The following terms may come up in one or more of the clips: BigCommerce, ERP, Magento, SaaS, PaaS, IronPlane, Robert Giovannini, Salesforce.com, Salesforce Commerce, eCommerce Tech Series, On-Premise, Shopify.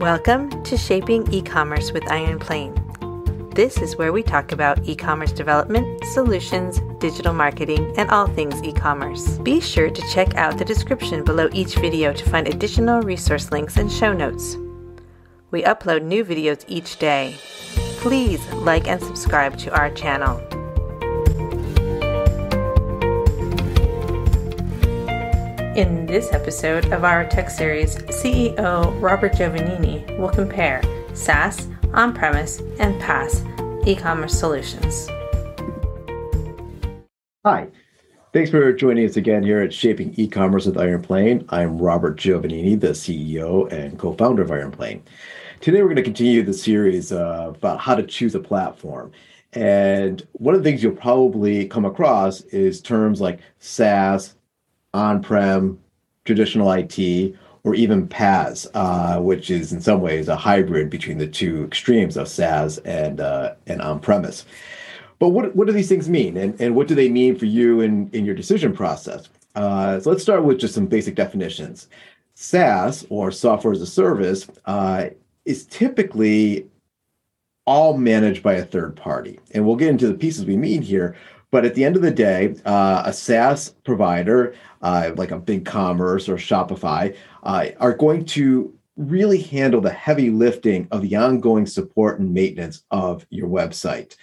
Welcome to Shaping E-Commerce with IronPlane. This is where we talk about e-commerce development, solutions, digital marketing, and all things e-commerce. Be sure to check out the description below each video to find additional resource links and show notes. We upload new videos each day. Please like and subscribe to our channel. In this episode of our tech series, CEO Robert Giovannini will compare SaaS, on-premise, and PaaS e-commerce solutions. Hi, thanks for joining us again here at Shaping E-Commerce with IronPlane. I'm Robert Giovannini, the CEO and co-founder of IronPlane. Today we're going to continue the series about how to choose a platform. And one of the things you'll probably come across is terms like SaaS, on-prem, traditional IT, or even PaaS, which is in some ways a hybrid between the two extremes of SaaS and on-premise. But what do these things mean, and what do they mean for you in your decision process? So let's start with just some basic definitions. SaaS, or software as a service, is typically all managed by a third party. And we'll get into the pieces we mean here. But at the end of the day, a SaaS provider, like a BigCommerce or Shopify, are going to really handle the heavy lifting of the ongoing support and maintenance of your website.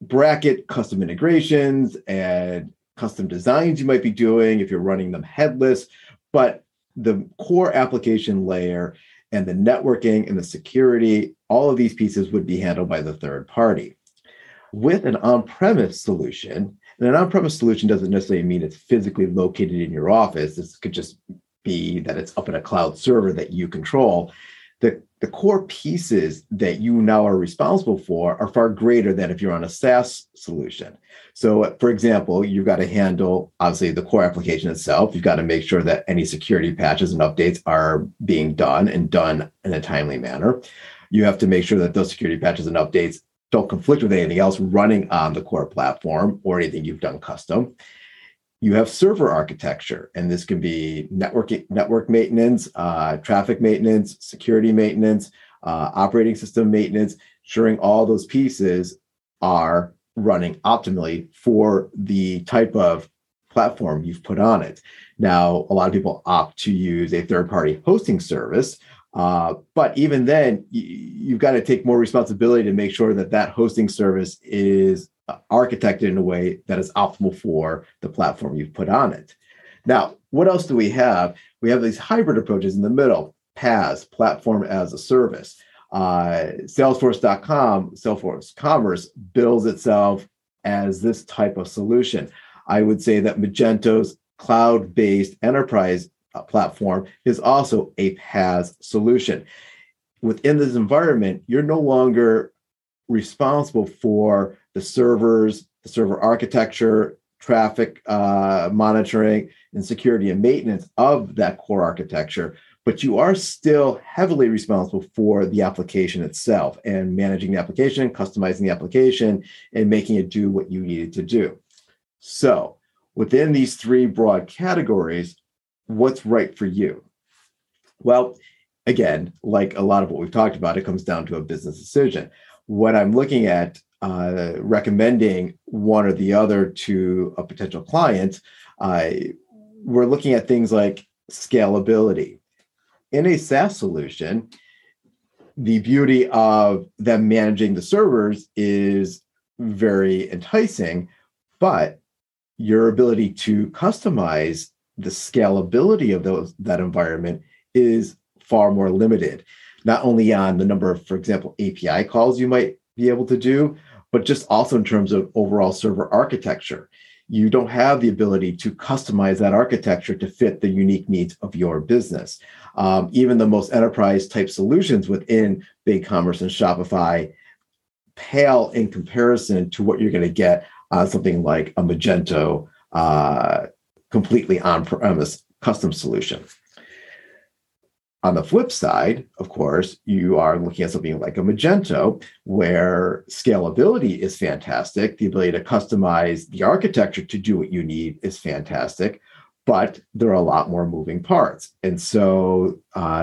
Bracket custom integrations and custom designs you might be doing if you're running them headless, but the core application layer and the networking and the security, all of these pieces would be handled by the third party. With an on-premise solution, and an on-premise solution doesn't necessarily mean it's physically located in your office. This could just be that it's up in a cloud server that you control. The core pieces that you now are responsible for are far greater than if you're on a SaaS solution. So, for example, you've got to handle, obviously, the core application itself. You've got to make sure that any security patches and updates are being done and done in a timely manner. You have to make sure that those security patches and updates don't conflict with anything else running on the core platform or anything you've done custom. You have server architecture, and this can be network maintenance, traffic maintenance, security maintenance, operating system maintenance, ensuring all those pieces are running optimally for the type of platform you've put on it. Now, a lot of people opt to use a third-party hosting service, but even then, you've got to take more responsibility to make sure that that hosting service is architected in a way that is optimal for the platform you've put on it. Now, what else do we have? We have these hybrid approaches in the middle, PaaS, Platform as a Service. Salesforce.com, Salesforce Commerce, bills itself as this type of solution. I would say that Magento's cloud-based enterprise platform is also a PaaS solution. Within this environment, you're no longer responsible for the servers, the server architecture, traffic monitoring, and security and maintenance of that core architecture, but you are still heavily responsible for the application itself and managing the application, customizing the application, and making it do what you need it to do. So within these three broad categories, what's right for you? Well, again, like a lot of what we've talked about, it comes down to a business decision. When I'm looking at recommending one or the other to a potential client, we're looking at things like scalability. In a SaaS solution, the beauty of them managing the servers is very enticing, but your ability to customize the scalability of that environment is far more limited, not only on the number of, for example, API calls you might be able to do, but just also in terms of overall server architecture. You don't have the ability to customize that architecture to fit the unique needs of your business. Even the most enterprise type solutions within BigCommerce and Shopify pale in comparison to what you're going to get on something like a Magento completely on-premise custom solution. On the flip side, of course, you are looking at something like a Magento, where scalability is fantastic. The ability to customize the architecture to do what you need is fantastic, but there are a lot more moving parts. And so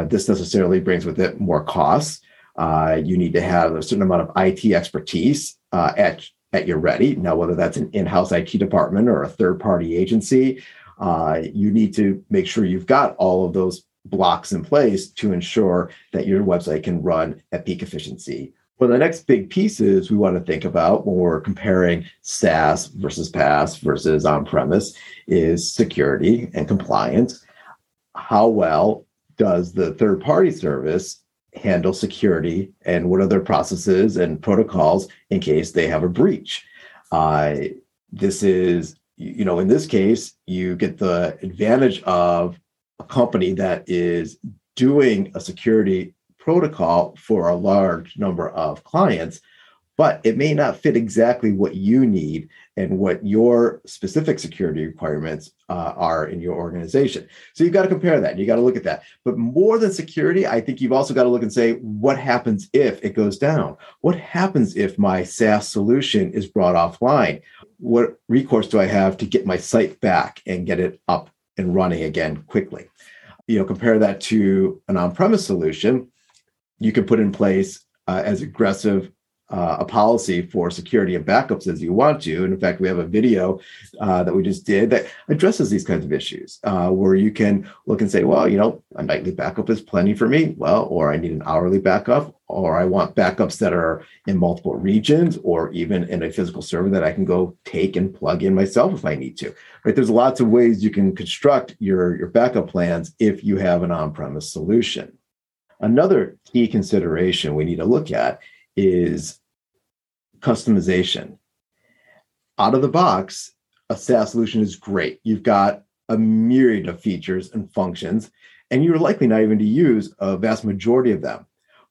this necessarily brings with it more costs. You need to have a certain amount of IT expertise at your ready. Now, whether that's an in-house IT department or a third-party agency, you need to make sure you've got all of those blocks in place to ensure that your website can run at peak efficiency. Well, the next big pieces we want to think about when we're comparing SaaS versus PaaS versus on-premise is security and compliance. How well does the third-party service handle security, and what are their processes and protocols in case they have a breach? This is, you know, in this case, you get the advantage of a company that is doing a security protocol for a large number of clients, but it may not fit exactly what you need and what your specific security requirements are in your organization. So you've got to compare that. You got to look at that. But more than security, I think you've also got to look and say, what happens if it goes down? What happens if my SaaS solution is brought offline? What recourse do I have to get my site back and get it up and running again quickly? You know, compare that to an on-premise solution. You can put in place as aggressive a policy for security and backups as you want to. And in fact, we have a video that we just did that addresses these kinds of issues where you can look and say, well, you know, a nightly backup is plenty for me. Well, or I need an hourly backup, or I want backups that are in multiple regions or even in a physical server that I can go take and plug in myself if I need to. Right? There's lots of ways you can construct your backup plans if you have an on-premise solution. Another key consideration we need to look at is customization. Out of the box, a SaaS solution is great. You've got a myriad of features and functions, and you're likely not even to use a vast majority of them.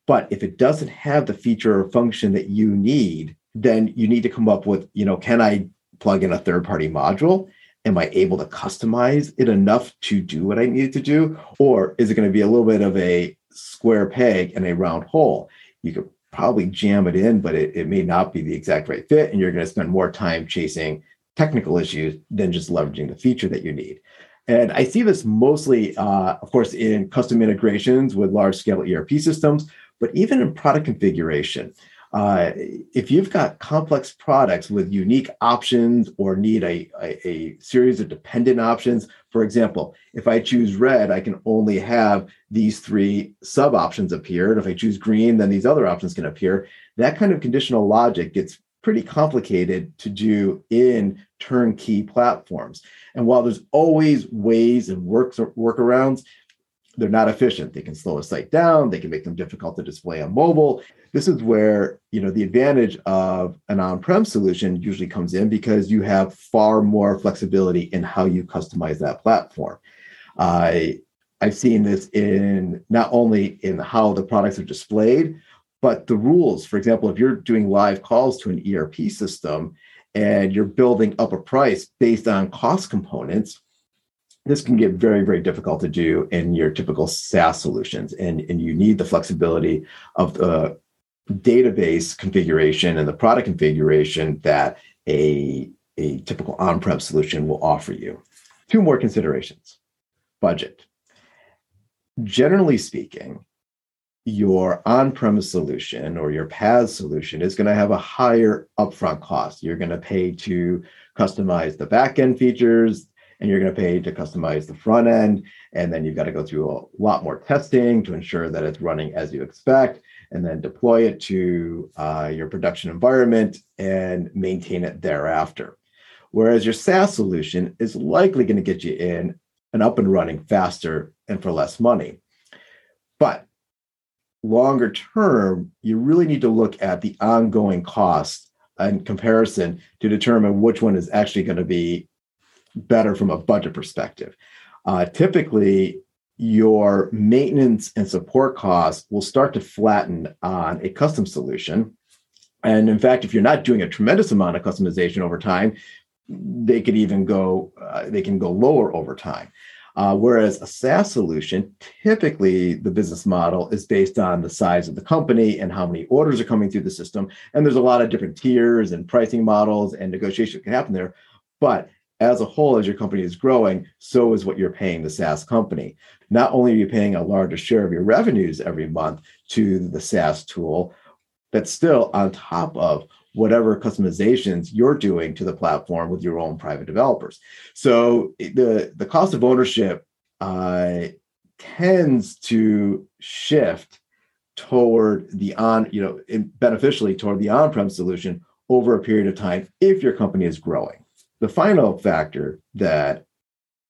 But if it doesn't have the feature or function that you need, then you need to come up with, you know, can I plug in a third-party module? Am I able to customize it enough to do what I need it to do? Or is it going to be a little bit of a square peg in a round hole? You could probably jam it in, but it may not be the exact right fit, and you're going to spend more time chasing technical issues than just leveraging the feature that you need. And I see this mostly, of course, in custom integrations with large-scale ERP systems, but even in product configuration. If you've got complex products with unique options or need a series of dependent options, for example, if I choose red, I can only have these three sub options appear. And if I choose green, then these other options can appear. That kind of conditional logic gets pretty complicated to do in turnkey platforms. And while there's always ways and workarounds, they're not efficient. They can slow a site down. They can make them difficult to display on mobile. This is where, you know, the advantage of an on-prem solution usually comes in, because you have far more flexibility in how you customize that platform. I've seen this in not only in how the products are displayed, but the rules. For example, if you're doing live calls to an ERP system and you're building up a price based on cost components, this can get very, very difficult to do in your typical SaaS solutions. And you need the flexibility of the database configuration and the product configuration that a typical on-prem solution will offer you. Two more considerations. Budget. Generally speaking, your on-premise solution or your PaaS solution is going to have a higher upfront cost. You're going to pay to customize the back-end features, and you're going to pay to customize the front end. And then you've got to go through a lot more testing to ensure that it's running as you expect, and then deploy it to your production environment and maintain it thereafter. Whereas your SaaS solution is likely going to get you in and up and running faster and for less money. But longer term, you really need to look at the ongoing cost in comparison to determine which one is actually going to be better from a budget perspective. Typically, your maintenance and support costs will start to flatten on a custom solution. And in fact, if you're not doing a tremendous amount of customization over time, they could even go, they can go lower over time. Whereas a SaaS solution, typically the business model is based on the size of the company and how many orders are coming through the system. And there's a lot of different tiers and pricing models, and negotiation can happen there. But as a whole, as your company is growing, so is what you're paying the SaaS company. Not only are you paying a larger share of your revenues every month to the SaaS tool, but still on top of whatever customizations you're doing to the platform with your own private developers. So the cost of ownership tends to shift toward the beneficially toward the on-prem solution over a period of time if your company is growing. The final factor that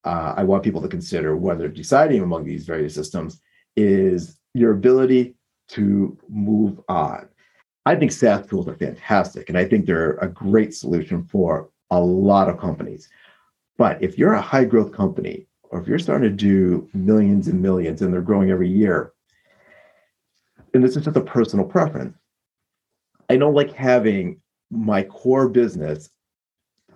I want people to consider when they're deciding among these various systems is your ability to move on. I think SaaS tools are fantastic, and I think they're a great solution for a lot of companies. But if you're a high-growth company, or if you're starting to do millions and millions and they're growing every year, and this is just a personal preference, I don't like having my core business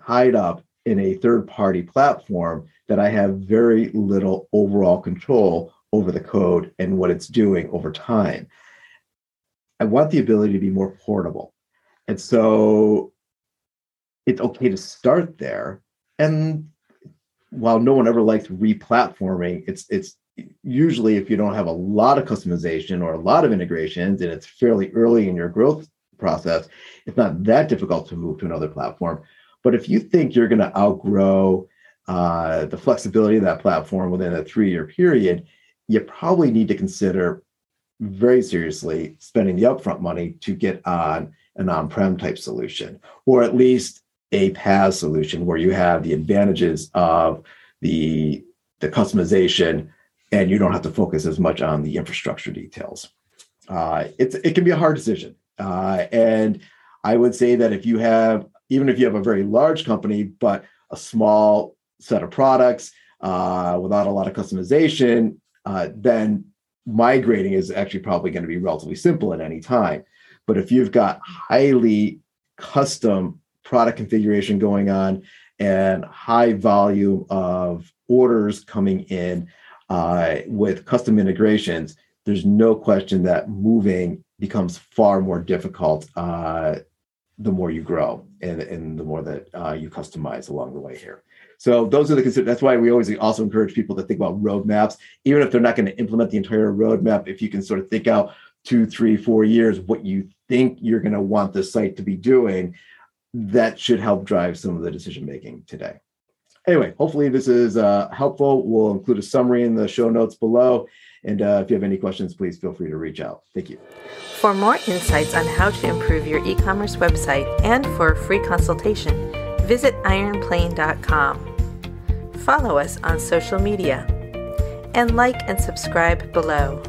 tied up in a third-party platform that I have very little overall control over the code and what it's doing over time. I want the ability to be more portable. And so it's okay to start there. And while no one ever likes re-platforming, it's usually if you don't have a lot of customization or a lot of integrations and it's fairly early in your growth process, it's not that difficult to move to another platform. But if you think you're going to outgrow the flexibility of that platform within a 3-year period, you probably need to consider very seriously spending the upfront money to get on an on-prem type solution, or at least a PaaS solution where you have the advantages of the customization and you don't have to focus as much on the infrastructure details. It can be a hard decision. And I would say that even if you have a very large company, but a small set of products without a lot of customization, then migrating is actually probably going to be relatively simple at any time. But if you've got highly custom product configuration going on and high volume of orders coming in with custom integrations, there's no question that moving becomes far more difficult the more you grow and the more that you customize along the way here. So those are that's why we always also encourage people to think about roadmaps, even if they're not going to implement the entire roadmap. If you can sort of think out 2, 3, 4 years, what you think you're going to want this site to be doing, that should help drive some of the decision-making today. Anyway, hopefully this is helpful. We'll include a summary in the show notes below. And if you have any questions, please feel free to reach out. Thank you. For more insights on how to improve your e-commerce website and for a free consultation, visit IronPlane.com. Follow us on social media and like and subscribe below.